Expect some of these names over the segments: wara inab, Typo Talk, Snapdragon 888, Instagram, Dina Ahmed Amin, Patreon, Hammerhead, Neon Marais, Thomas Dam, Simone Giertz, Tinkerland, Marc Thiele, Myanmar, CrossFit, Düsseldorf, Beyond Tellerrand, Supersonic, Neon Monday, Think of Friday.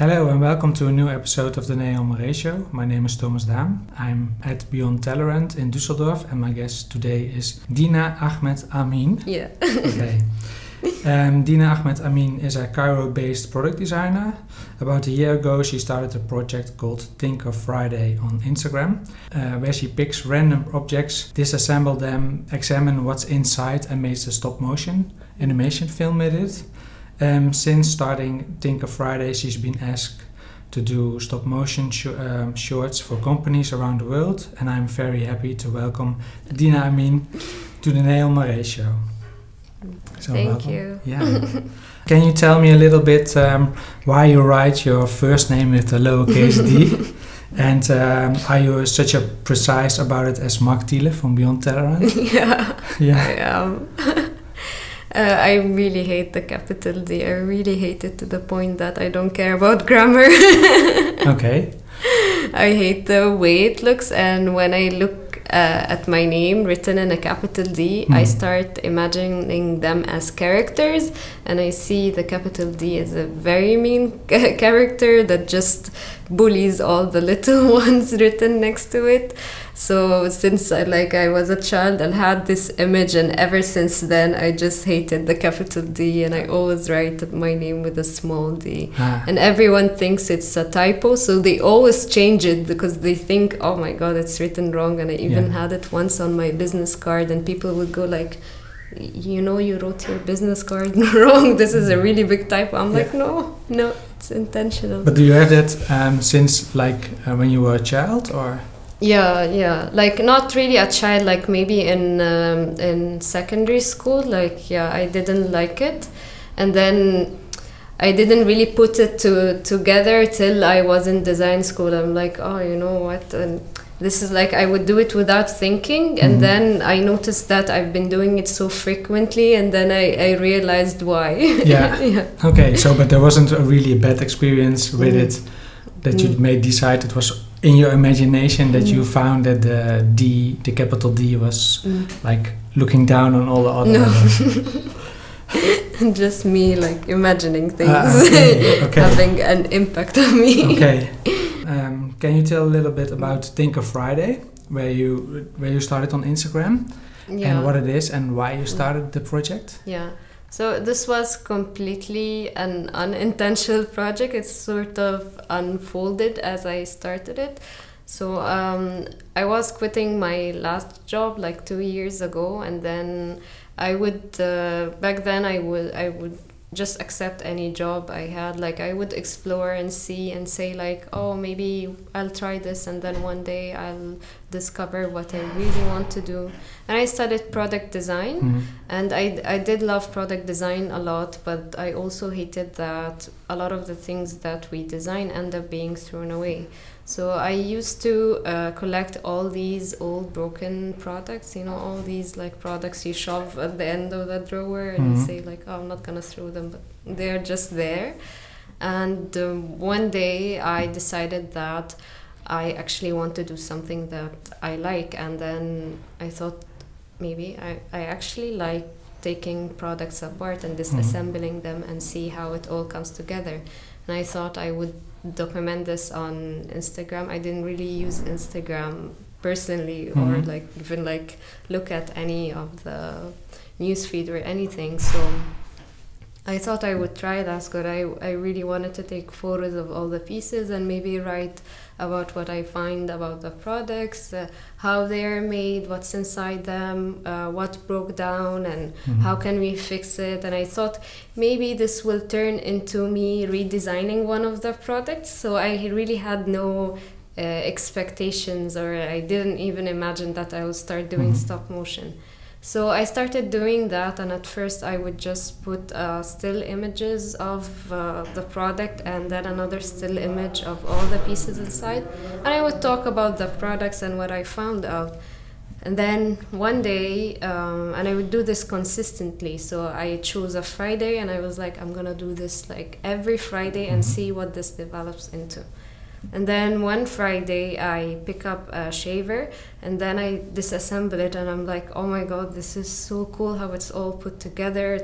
Hello and welcome to a new episode of the Neon Marais show. My name is Thomas Dam. I'm at Beyond Tellerrand in Düsseldorf and my guest today is Dina Ahmed Amin. Yeah. Okay. Dina Ahmed Amin is a Cairo-based product designer. About a year ago she started a project called Think of Friday on Instagram, where she picks random objects, disassemble them, examine what's inside and makes a stop-motion animation film with it. Since starting Think of Friday, she's been asked to do stop-motion shorts for companies around the world, and I'm very happy to welcome Dina Amin to the Neon Marais show. So Thank you. Yeah. Can you tell me a little bit why you write your first name with a lowercase d? And are you such a precise about it as Marc Thiele from Beyond Tellerrand? Yeah. I am. I really hate the capital D. I really hate it to the point that I don't care about grammar. Okay. I hate the way it looks, and when I look at my name written in a capital D, I start imagining them as characters, and I see the capital D as a very mean character that just bullies all the little ones written next to it. So since I was a child and had this image, and ever since then I just hated the capital D, and I always write my name with a small d. And everyone thinks it's a typo, so they always change it because they think, oh my god, it's written wrong. And I even had it once on my business card, and people would go like, you know, you wrote your business card wrong, this is a really big typo. I'm like, no, it's intentional. But do you have that since when you were a child, or? Yeah, not really a child, maybe in secondary school, I didn't like it, and then I didn't really put it together till I was in design school. I'm like, oh, you know what, and this is I would do it without thinking, and then I noticed that I've been doing it so frequently, and then I realized why. Yeah. Okay, so but there wasn't really a bad experience with it that you made decide it was in your imagination that you found that the D, the capital D, was looking down on all the other. No, just me imagining things, okay. Having an impact on me. Okay. Can you tell a little bit about Think of Friday, where you started on Instagram, and what it is and why you started the project? Yeah, so this was completely an unintentional project. It's sort of unfolded as I started it. So I was quitting my last job 2 years ago, and then I would back then I would just accept any job I had. I would explore and see and say oh, maybe I'll try this, and then one day I'll discover what I really want to do. And I studied product design, and I did love product design a lot, but I also hated that a lot of the things that we design end up being thrown away. So I used to collect all these old broken products, all these products you shove at the end of the drawer, and you say oh, I'm not gonna throw them, but they're just there. And one day I decided that I actually want to do something that I like, and then I thought maybe I actually like taking products apart and disassembling them and see how it all comes together. And I thought I would document this on Instagram. I didn't really use Instagram personally, or even look at any of the newsfeed or anything. So I thought I would try that, but I really wanted to take photos of all the pieces and maybe write about what I find about the products, how they are made, what's inside them, what broke down, and how can we fix it. And I thought maybe this will turn into me redesigning one of the products. So I really had no expectations, or I didn't even imagine that I would start doing stop motion. So I started doing that, and at first I would just put still images of the product, and then another still image of all the pieces inside, and I would talk about the products and what I found out. And then one day, and I would do this consistently, so I chose a Friday, and I was I'm gonna do this every Friday and see what this develops into. And then one Friday I pick up a shaver and then I disassemble it and I'm like, oh my God, this is so cool how it's all put together.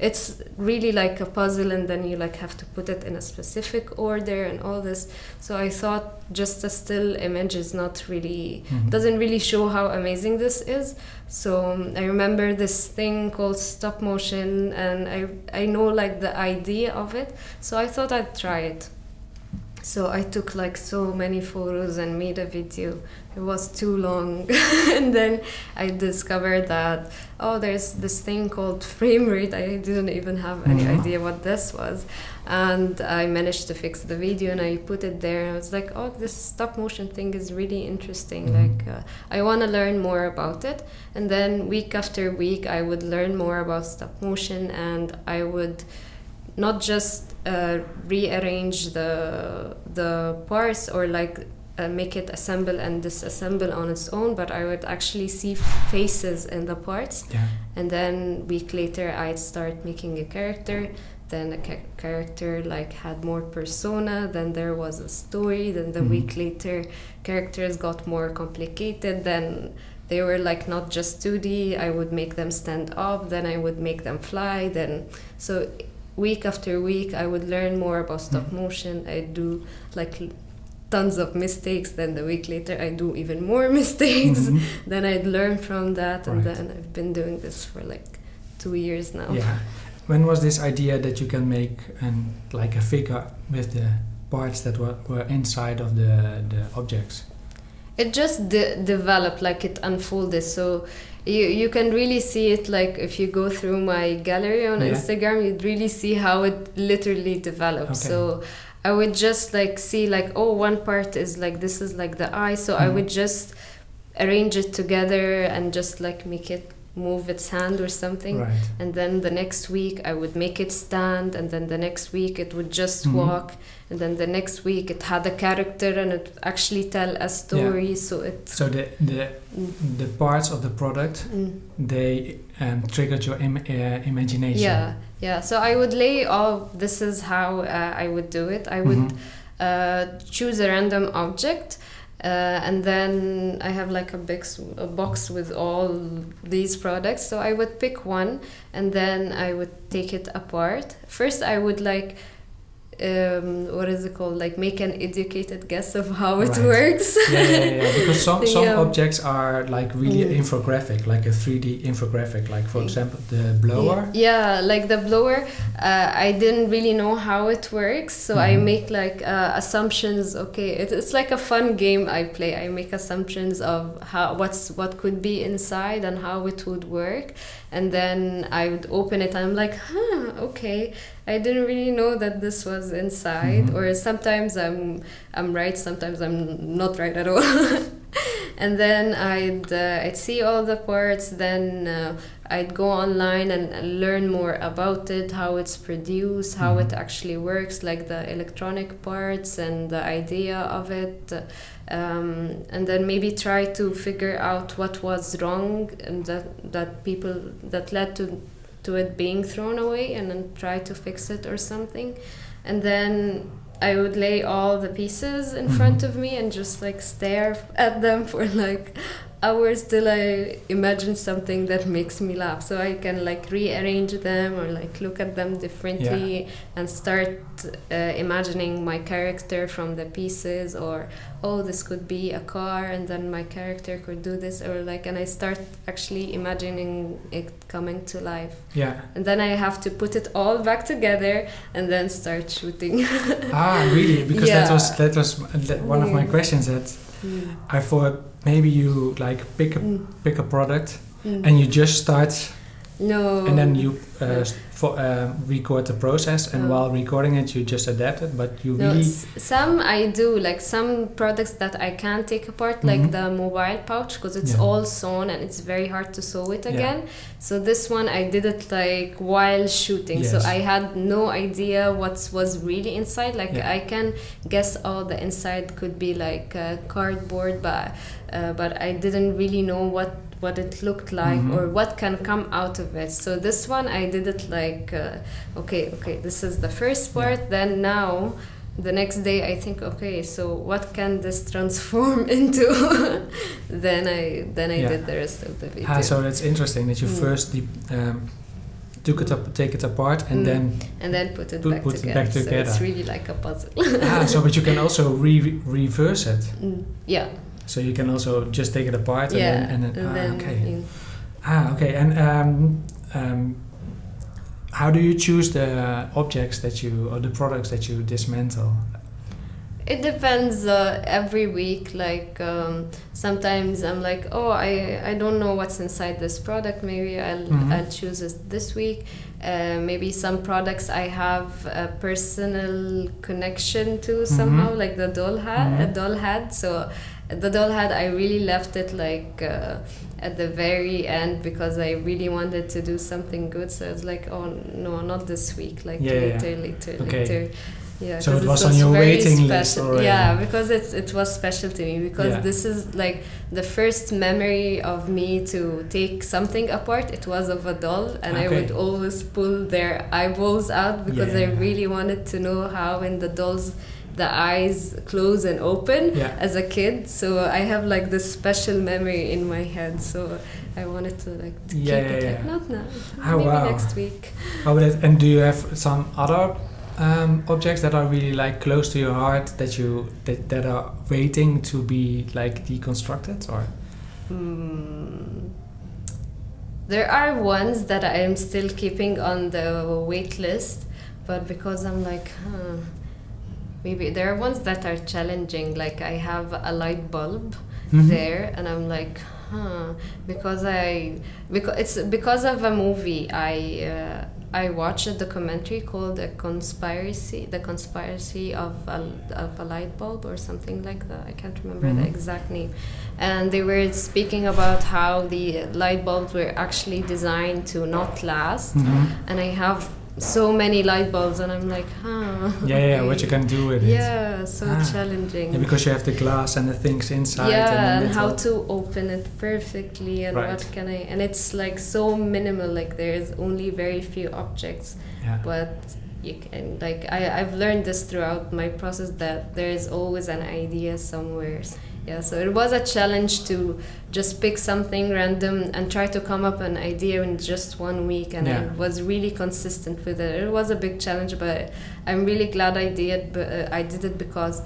It's really like a puzzle, and then you like have to put it in a specific order and all this. So I thought just a still image is not really, doesn't really show how amazing this is. So I remember this thing called stop motion, and I know like the idea of it. So I thought I'd try it. So I took like so many photos and made a video. It was too long. And then I discovered that, oh, there's this thing called frame rate. I didn't even have any idea what this was. And I managed to fix the video and I put it there. And I was like, oh, this stop motion thing is really interesting. Like, I want to learn more about it. And then week after week, I would learn more about stop motion, and I would not just rearrange the parts or like make it assemble and disassemble on its own, but I would actually see faces in the parts. Yeah. And then a week later I'd start making a character, then the character like had more persona, then there was a story, then the week later characters got more complicated, then they were like not just 2D, I would make them stand up, then I would make them fly, then so week after week I would learn more about stop motion. I do like tons of mistakes, then the week later I do even more mistakes, then I'd learn from that, and then I've been doing this for like 2 years now. Yeah. When was this idea that you can make and like a figure with the parts that were inside of the objects? It just developed, like it unfolded. So you can really see it, like if you go through my gallery on Instagram, you'd really see how it literally develops. Okay. So I would just like see like, oh, one part is like, this is like the eye. So I would just arrange it together and just like make it move its hand or something. Right. And then the next week I would make it stand, and then the next week it would just walk, and then the next week it had a character and it actually tell a story. So it the parts of the product they triggered your imagination. So I would lay all, this is how I would do it. I would choose a random object. And then I have like a box with all these products, so I would pick one and then I would take it apart. First I would like what is it called, like make an educated guess of how it works. Because some objects are like really infographic, like a 3D infographic, like for example the blower. Like the blower, I didn't really know how it works, so I make like assumptions. It's like a fun game I play. I make assumptions of how what could be inside and how it would work, and then I would open it and I'm like, I didn't really know that this was inside. Or sometimes I'm right, sometimes I'm not right at all. And then I'd see all the parts, then I'd go online and learn more about it, how it's produced, how it actually works, like the electronic parts and the idea of it. And then maybe try to figure out what was wrong and that led to it being thrown away, and then try to fix it or something. And then I would lay all the pieces in front of me and just like stare at them for like hours till I imagine something that makes me laugh. So I can like rearrange them or like look at them differently and start imagining my character from the pieces, or oh, this could be a car and then my character could do this, or like, and I start actually imagining it coming to life. Yeah. And then I have to put it all back together and then start shooting. Really? Because that was one of my questions that I thought maybe you like pick a product and you just start. No. And then you record the process, and while recording it you just adapt it, but you really... Some I do, like some products that I can't take apart, like the mobile pouch, because it's all sewn and it's very hard to sew it again. So this one I did it like while shooting, so I had no idea what was really inside. Like I can guess all the inside could be like cardboard, but I didn't really know what it looked like or what can come out of it. So this one I did it like, this is the first part, then now the next day I think, okay, so what can this transform into? then I did the rest of the video. So that's interesting that you first take it apart and then put it back together. So it's really like a puzzle. But you can also reverse it. Yeah. So you can also just take it apart and then. And how do you choose the objects that you, or the products that you dismantle? It depends every week. Like sometimes I'm like, I don't know what's inside this product. Maybe I'll choose it this week. Maybe some products I have a personal connection to somehow, like the doll hat. Mm-hmm. So the doll hat, I really left it like at the very end because I really wanted to do something good. So it's like, oh no, not this week. Like later. Yeah, so it was on your waiting list already. Yeah, because it was special to me, because this is like the first memory of me to take something apart. It was of a doll, and I would always pull their eyeballs out because I really wanted to know how in the dolls the eyes close and open as a kid. So I have like this special memory in my head. So I wanted to keep it not now, maybe next week. And do you have some other objects that are really like close to your heart that are waiting to be like deconstructed, or? There are ones that I am still keeping on the wait list, but because I'm like, maybe there are ones that are challenging. Like I have a light bulb there, and I'm like, because of a movie I watched a documentary called The Conspiracy of a Light Bulb or something like that. I can't remember the exact name. And they were speaking about how the light bulbs were actually designed to not last. And I have so many light bulbs, and I'm like, what you can do with it. Yeah, so challenging. Yeah, because you have the glass and the things inside. Yeah, and how to open it perfectly, and what can I... And it's like so minimal, like there's only very few objects. Yeah. But you can, like, I've learned this throughout my process that there is always an idea somewhere. Yeah, so it was a challenge to just pick something random and try to come up an idea in just 1 week, and I was really consistent with it. It was a big challenge, but I'm really glad I did. I did it because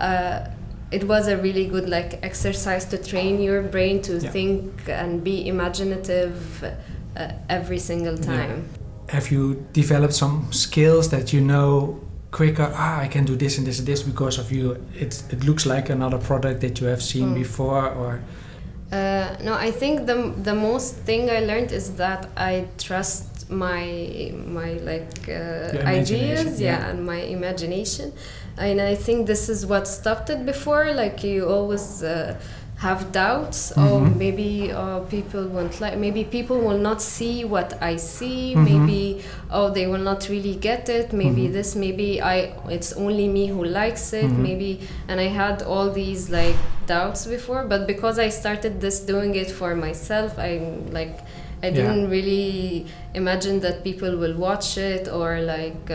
it was a really good like exercise to train your brain to think and be imaginative every single time. Yeah. Have you developed some skills that you know? Quicker, I can do this and this and this because of you. It looks like another product that you have seen before, or? No, I think the most thing I learned is that I trust my ideas, and my imagination, and I think this is what stopped it before. Like you always have doubts, or maybe people will not see what I see, maybe they will not really get it, maybe this, maybe it's only me who likes it, maybe, and I had all these like doubts before, but because I started this doing it for myself, I didn't really imagine that people will watch it, or like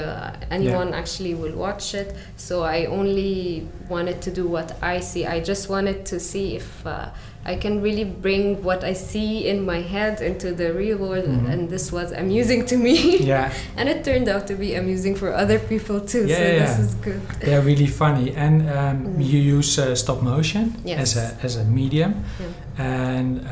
anyone actually will watch it. So I only wanted to do what I see. I just wanted to see if I can really bring what I see in my head into the real world. And this was amusing to me. Yeah. And it turned out to be amusing for other people too. Yeah, so this is good. They're really funny. And you use stop motion as a medium. Yeah. And...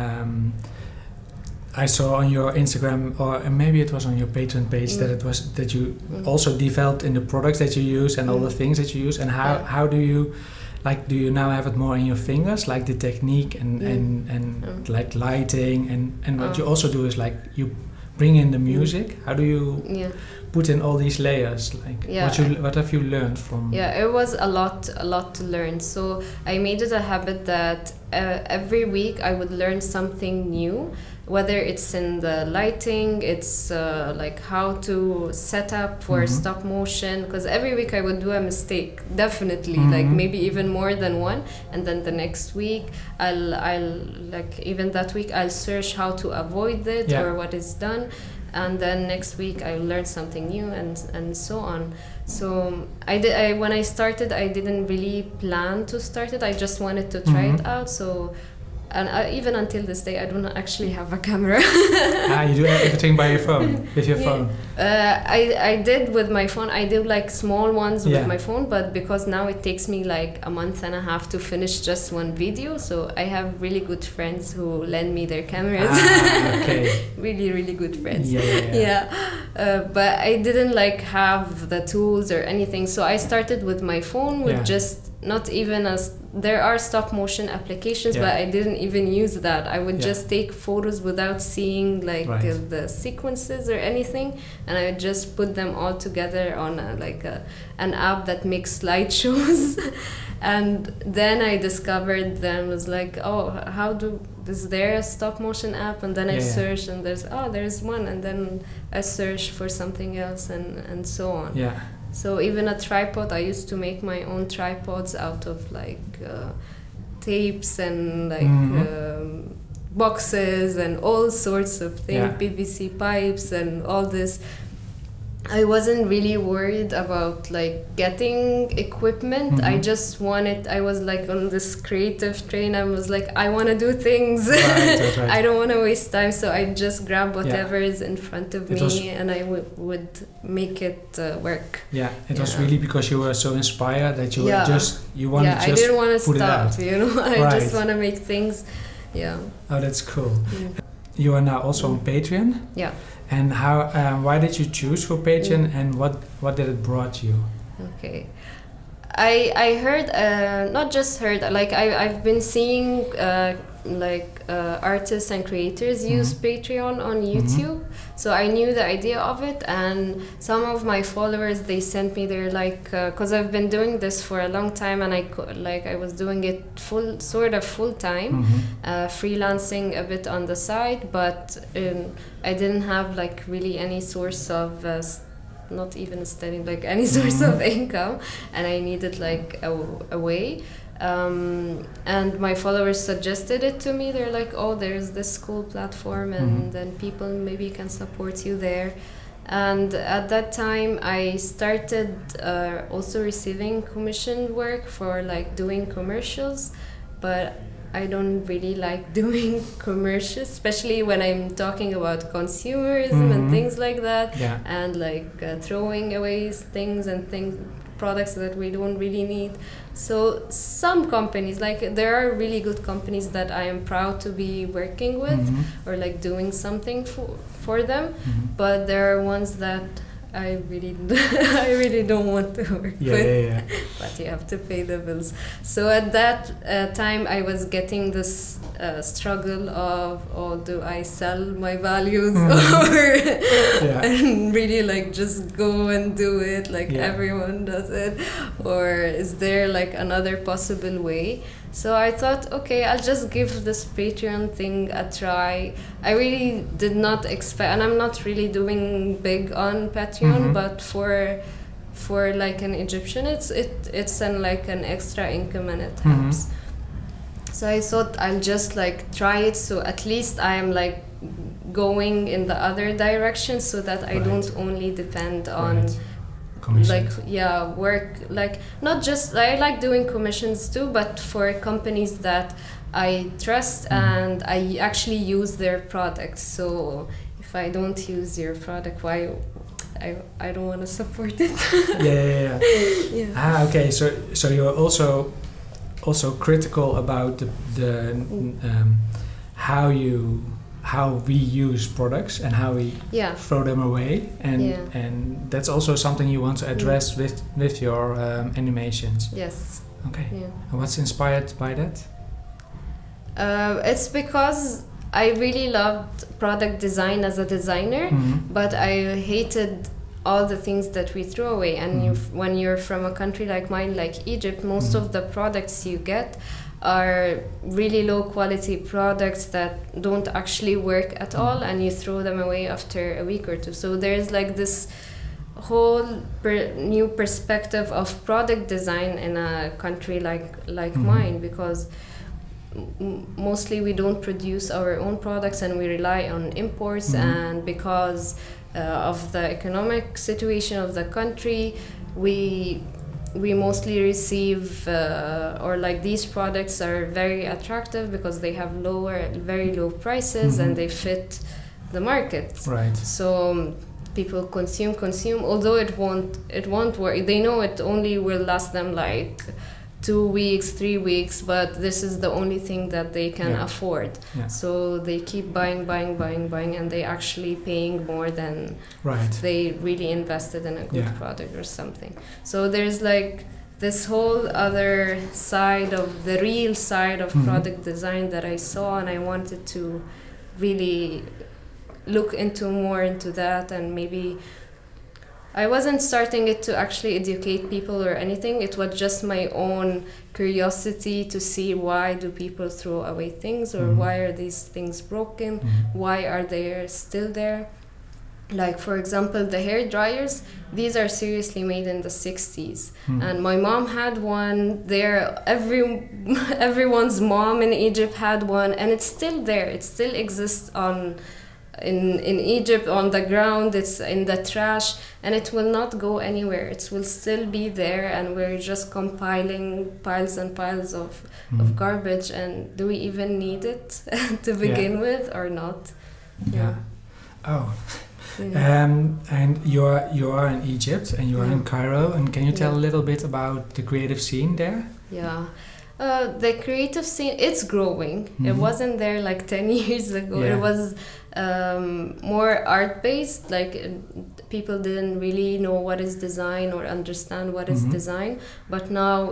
I saw on your Instagram, or maybe it was on your Patreon page, that you also developed in the products that you use and all the things that you use. And how do you, like, do you now have it more in your fingers, like the technique and like lighting and what you also do is like you bring in the music. How do you put in all these layers? Like what have you learned from? Yeah, it was a lot to learn. So I made it a habit that every week I would learn something new. Whether it's in the lighting, it's like how to set up for stop motion, because every week I would do a mistake, definitely, like maybe even more than one, and then the next week I'll like even that week I'll search how to avoid it or what is done. and then next week I learned something new, and so on. So when I started, I didn't really plan to start it. I just wanted to try it out. So, and even until this day, I don't actually have a camera. You do everything by your phone, with your phone. I did with my phone. I did like small ones with my phone, but because now it takes me like a month and a half to finish just one video, so I have really good friends who lend me their cameras. Okay. Really good friends. But I didn't like have the tools or anything, so I started with my phone with just not even as there are stop motion applications, but I didn't even use that. I would just take photos without seeing like the sequences or anything, and I would just put them all together on an app that makes slideshows. And then I discovered them, was like, is there a stop motion app? And then I searched, and there's one, and then I search for something else, and so on. So even a tripod, I used to make my own tripods out of tapes and boxes and all sorts of things, PVC pipes and all this. I wasn't really worried about getting equipment. I just wanted, I was on this creative train. I was I want to do things. Right. I don't want to waste time. So I just grab whatever is in front of me, and I would make it work. Yeah, it was really because you were so inspired that you were just, you wanted to just I didn't want to stop, I just want to make things, Oh, that's cool. Yeah. You are now also on Patreon. Yeah. And how? Why did you choose for Patreon, and what did it brought you? Okay, I heard not just heard I've been seeing artists and creators use Patreon on YouTube, so I knew the idea of it, and some of my followers, they sent me their because I've been doing this for a long time, and I was doing it full time, freelancing a bit on the side, but I didn't have really any source of not even studying any source of income, and I needed a way. And my followers suggested it to me. They're there's this cool platform, and then people maybe can support you there. And at that time, I started also receiving commissioned work for doing commercials, but I don't really like doing commercials, especially when I'm talking about consumerism and things like that, and throwing away products that we don't really need. So some companies, there are really good companies that I am proud to be working with or doing something for them, but there are ones that I really don't want to work with. But you have to pay the bills. So at that time, I was getting this struggle of, do I sell my values and really just go and do it everyone does it, or is there another possible way? So I thought, okay, I'll just give this Patreon thing a try. I really did not expect, and I'm not really doing big on Patreon, but for an Egyptian, it's an extra income, and it helps. So I thought I'll just try it, so at least I am going in the other direction, so that I don't only depend on work, not just I doing commissions too, but for companies that I trust and I actually use their products. So if I don't use your product, why I don't want to support it. Okay, so you're also critical about the how we use products and how we throw them away, and that's also something you want to address with your animations. Yes. Okay. Yeah. And what's inspired by that? It's because I really loved product design as a designer, but I hated all the things that we throw away. And when you're from a country like mine, like Egypt, most of the products you get are really low quality products that don't actually work at all, and you throw them away after a week or two. So there's this whole new perspective of product design in a country like mine, because mostly we don't produce our own products and we rely on imports. Mm-hmm. And because of the economic situation of the country, we mostly receive or like these products are very attractive because they have very low prices. Mm-hmm. And they fit the market. Right. So people consume, although it won't work. They know it only will last them like 2 weeks, 3 weeks, but this is the only thing that they can afford. Yeah. So they keep buying, and they actually paying more than they really invested in a good product or something. So there's like this whole other side of the real side of product design that I saw, and I wanted to really look more into that, and maybe I wasn't starting it to actually educate people or anything. It was just my own curiosity to see why do people throw away things, or why are these things broken? Mm-hmm. Why are they still there? Like, for example, the hair dryers, these are seriously made in the 60s. Mm. And my mom had one there. Everyone's mom in Egypt had one, and it's still there. It still exists in Egypt on the ground. It's in the trash, and it will not go anywhere. It will still be there, and we're just compiling piles and piles of garbage. And do we even need it to begin with or not? And you are in Egypt, and you are in Cairo, and can you tell a little bit about the creative scene there? The creative scene, it's growing. It wasn't there like 10 years ago. It was more art-based, like people didn't really know what is design or understand what is design, but now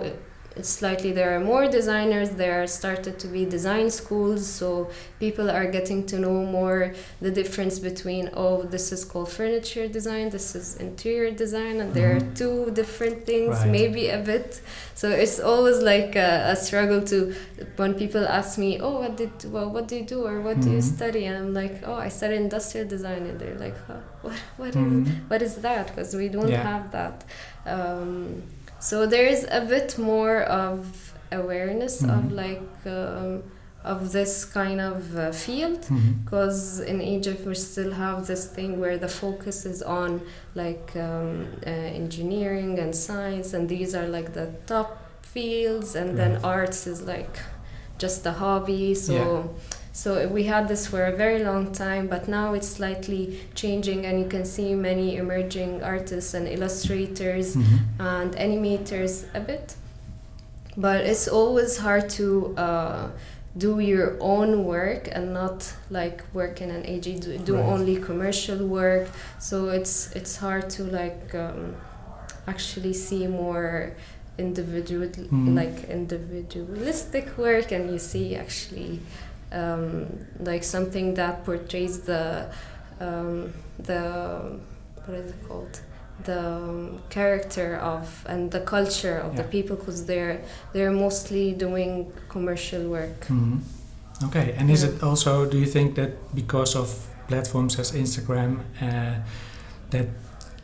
it's slightly, there are more designers, there started to be design schools, so people are getting to know more the difference between, oh, this is called furniture design, this is interior design, and there are two different things, maybe a bit. So it's always like a struggle to, when people ask me, oh, what do you do, or what do you study? And I'm like, oh, I study industrial design, and they're like, huh? What is that? Because we don't have that. So there is a bit more of awareness of like of this kind of field, because in Egypt we still have this thing where the focus is on like engineering and science, and these are like the top fields, and then arts is like just a hobby. So we had this for a very long time, but now it's slightly changing, and you can see many emerging artists and illustrators and animators a bit. But it's always hard to do your own work and not like work in an AG, do only commercial work. So it's hard to like actually see more individualistic work, and you see actually like something that portrays the what is it called, the character of and the culture of the people, because they're mostly doing commercial work. Okay, and is it also, do you think that because of platforms as Instagram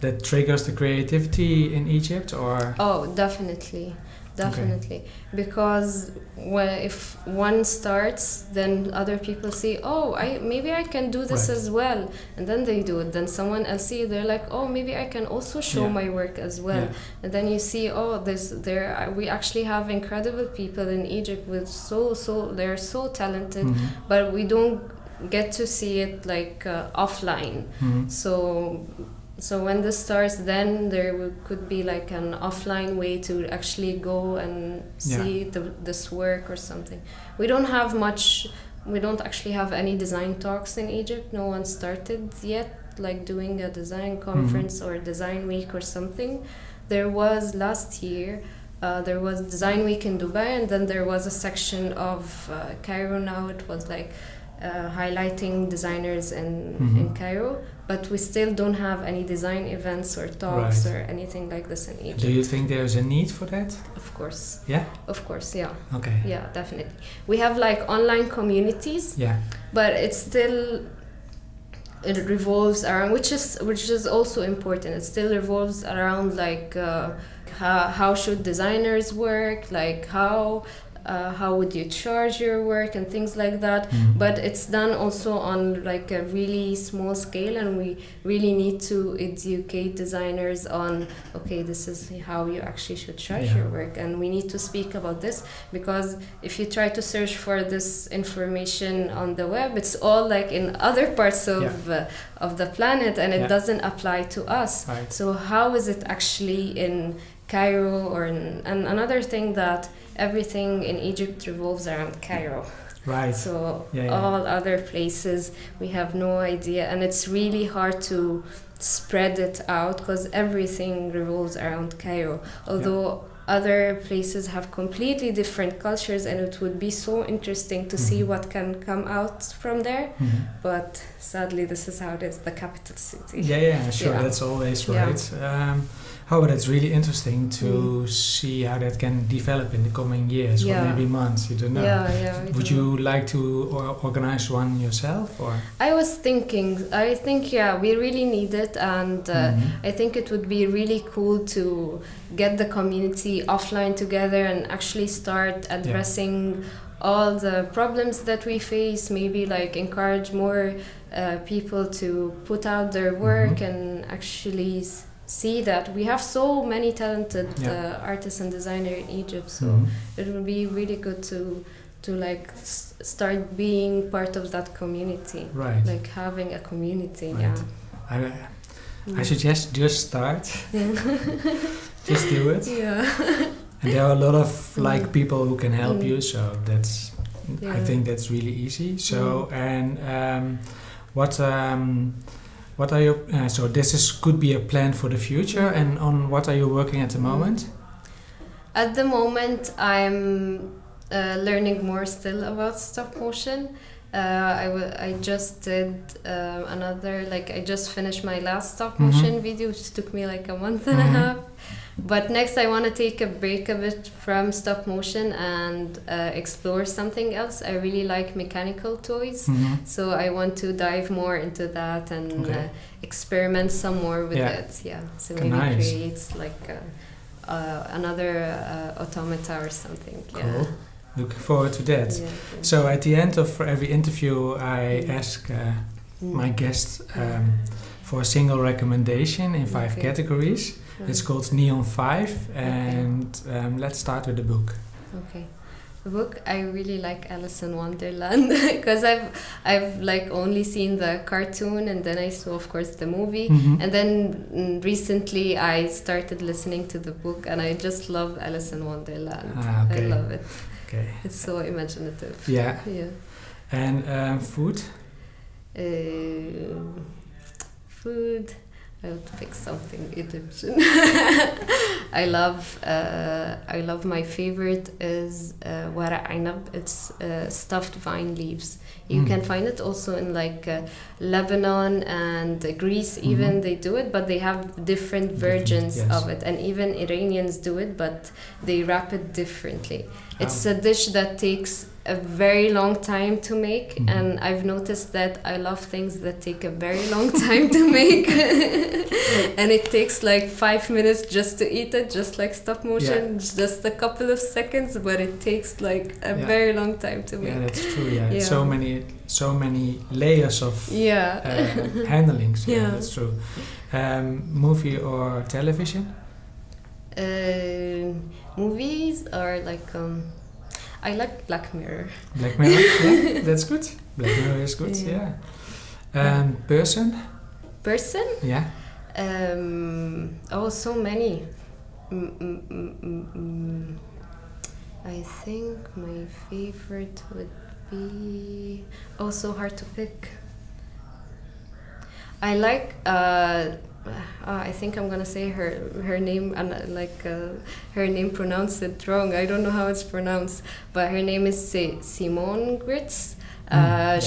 that triggers the creativity in Egypt, or? Oh, definitely okay. Because if one starts, then other people see, oh, maybe I can do this as well, and then they do it. Then someone else see, they're like, oh, maybe I can also show my work as well. And then you see, oh, we actually have incredible people in Egypt with so they're so talented, but we don't get to see it like offline. So when this starts, then there could be like an offline way to actually go and see this work or something. We don't have much. We don't actually have any design talks in Egypt. No one started yet, like doing a design conference or design week or something. There was last year. There was design week in Dubai, and then there was a section of Cairo. Now it was like highlighting designers in Cairo. But we still don't have any design events or talks or anything like this in Egypt. Do you think there's a need for that? Of course. Yeah? Of course, yeah. Okay. Yeah, definitely. We have like online communities, but it revolves around, which is also important. It still revolves around like how should designers work, like how how would you charge your work and things like that. Mm-hmm. But it's done also on like a really small scale, and we really need to educate designers on, okay, this is how you actually should charge your work, and we need to speak about this, because if you try to search for this information on the web, it's all like in other parts of the planet, and it doesn't apply to us. Right. So how is it actually in Cairo or in, and another thing that everything in Egypt revolves around Cairo. Right. So all other places we have no idea, and it's really hard to spread it out because everything revolves around Cairo. Although other places have completely different cultures, and it would be so interesting to see what can come out from there. Mm-hmm. But sadly, this is how it is, the capital city. That's always right. Yeah. But it's really interesting to see how that can develop in the coming years or maybe months. You don't know. Would you like to organize one yourself? Or I was thinking, we really need it, and I think it would be really cool to get the community offline together and actually start addressing all the problems that we face. Maybe like encourage more people to put out their work and actually see that we have so many talented artists and designers in Egypt, so it would be really good to like start being part of that community, right? Like having a community. Right. I suggest just start. Just do it. And there are a lot of like people who can help you, so that's I think that's really easy. So and what are you? So this could be a plan for the future. And on what are you working at the moment? At the moment, I'm learning more still about stop motion. I just did I just finished my last stop motion video, which took me like a month and a half. But next, I want to take a break a bit from stop motion and explore something else. I really like mechanical toys, so I want to dive more into that and experiment some more with it. Yeah, so maybe create like another automata or something. Cool. Yeah. Looking forward to that. Yeah, so at the end of every interview, I ask my guests for a single recommendation in 5 categories. It's called Neon 5, and let's start with the book. Okay. The book, I really like Alice in Wonderland, because I've like only seen the cartoon, and then I saw, of course, the movie, and then recently I started listening to the book, and I just love Alice in Wonderland. I love it. Okay. It's so imaginative. Yeah. Yeah. And food? Food. I would pick something Egyptian. I love my favorite is wara inab. It's stuffed vine leaves. You can find it also in like Lebanon and Greece, even they do it, but they have different versions of it, and even Iranians do it, but they wrap it differently. It's a dish that takes a very long time to make, and I've noticed that I love things that take a very long time to make, and it takes like 5 minutes just to eat it, just like stop motion, just a couple of seconds, but it takes like a very long time to make. Yeah, that's true. Yeah, yeah. So many layers of handling. So that's true. Movie or television? Movies are like. I like Black Mirror. Black Mirror, yeah, that's good. Black Mirror is good, yeah. Person? Person? Yeah. So many. I think my favorite would be... also hard to pick. I like... I think I'm gonna say her name, and her name pronounced it wrong. I don't know how it's pronounced, but her name is Simone Giertz.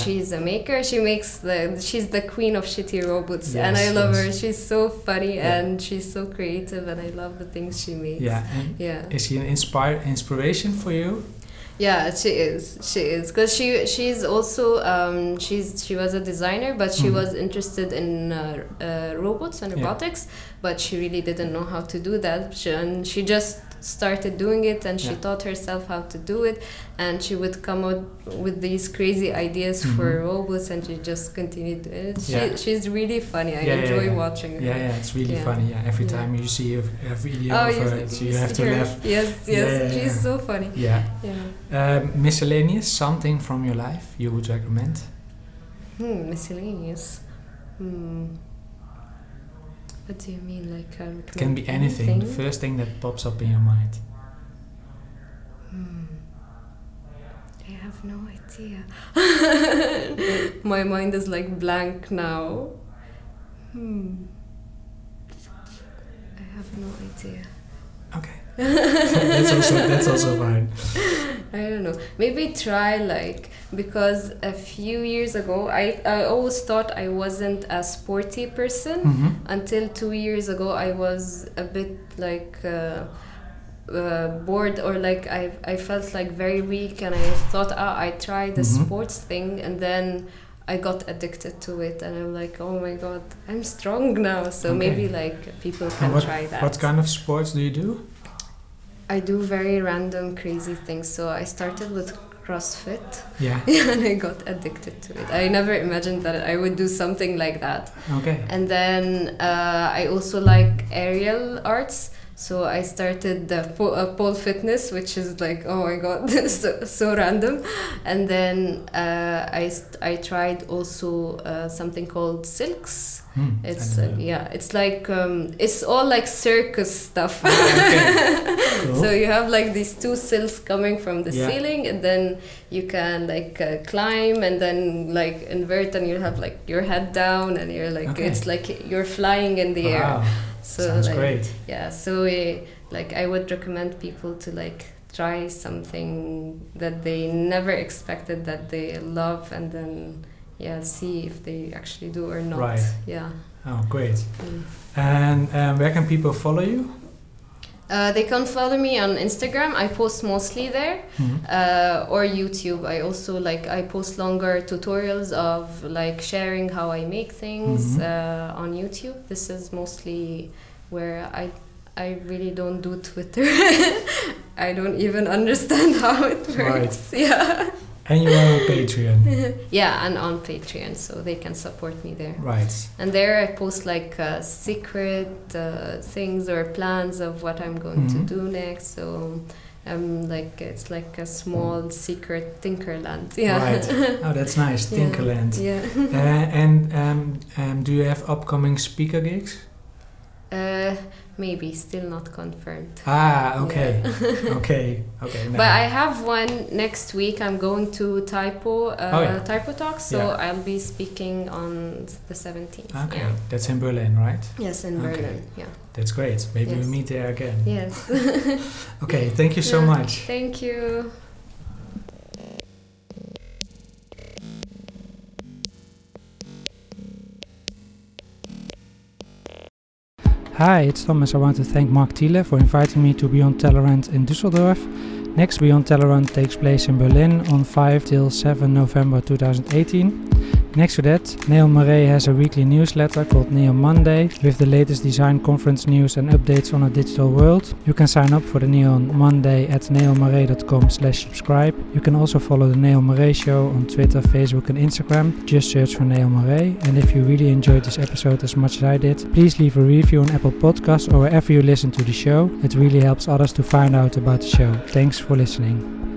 She's a maker. She makes she's the queen of shitty robots, and I love her. She's so funny and she's so creative, and I love the things she makes. Yeah, Is she an inspiration for you? Yeah, she is because she's also she was a designer, but she was interested in robots and robotics, but she really didn't know how to do that, and she just started doing it, and she taught herself how to do it, and she would come out with these crazy ideas for robots, and she just continued doing it. She's really funny. I enjoy watching her. It's really funny. Every time you see a video of her, you have to laugh. She's so funny. Miscellaneous, something from your life you would recommend? Miscellaneous. What do you mean? Like, it can be anything. The first thing that pops up in your mind. I have no idea. My mind is like blank now. I have no idea. Okay. that's also fine. I don't know. Maybe try, like, because a few years ago I always thought I wasn't a sporty person until 2 years ago. I was a bit like bored, or like I felt like very weak, and I thought I tried the sports thing, and then I got addicted to it, and I'm like, oh my god, I'm strong now. So maybe like people can try that. What kind of sports do you do? I do very random crazy things. So I started with CrossFit. Yeah. And I got addicted to it. I never imagined that I would do something like that. Okay. And then I also like aerial arts. So I started the pole fitness, which is like, oh my god, so random. And then I tried also something called silks. It's it's like it's all like circus stuff. Cool. So you have like these two silks coming from the ceiling, and then you can like climb and then like invert, and you have like your head down, and you're like it's like you're flying in the air. So sounds like, great. Yeah, so like I would recommend people to like try something that they never expected that they love, and then see if they actually do or not. Right. Yeah. Oh, great. And where can people follow you? They can follow me on Instagram. I post mostly there, or YouTube. I also I post longer tutorials of like sharing how I make things on YouTube. This is mostly where I really don't do Twitter. I don't even understand how it works. Right. Yeah. And you are on Patreon. And on Patreon, so they can support me there. Right. And there I post like secret things or plans of what I'm going to do next. So it's like a small secret Tinkerland. Yeah. Right. Oh, that's nice, Tinkerland. Yeah. And do you have upcoming speaker gigs? Maybe, still not confirmed. Okay. Okay. No. But I have one next week. I'm going to Typo Talk, so I'll be speaking on the 17th. Okay, that's in Berlin, right? Yes, in Berlin, That's great. Maybe we meet there again. Yes. Okay, thank you so much. Thank you. Hi, it's Thomas. I want to thank Marc Thiele for inviting me to Beyond Tellerrand in Düsseldorf. Next Beyond Tellerrand takes place in Berlin on 5 till 7 November 2018. Next to that, Neon Marais has a weekly newsletter called Neon Monday with the latest design conference news and updates on a digital world. You can sign up for the Neon Monday at neonmarais.com/subscribe. You can also follow the Neon Marais show on Twitter, Facebook and Instagram. Just search for Neon Marais. And if you really enjoyed this episode as much as I did, please leave a review on Apple Podcasts or wherever you listen to the show. It really helps others to find out about the show. Thanks for listening.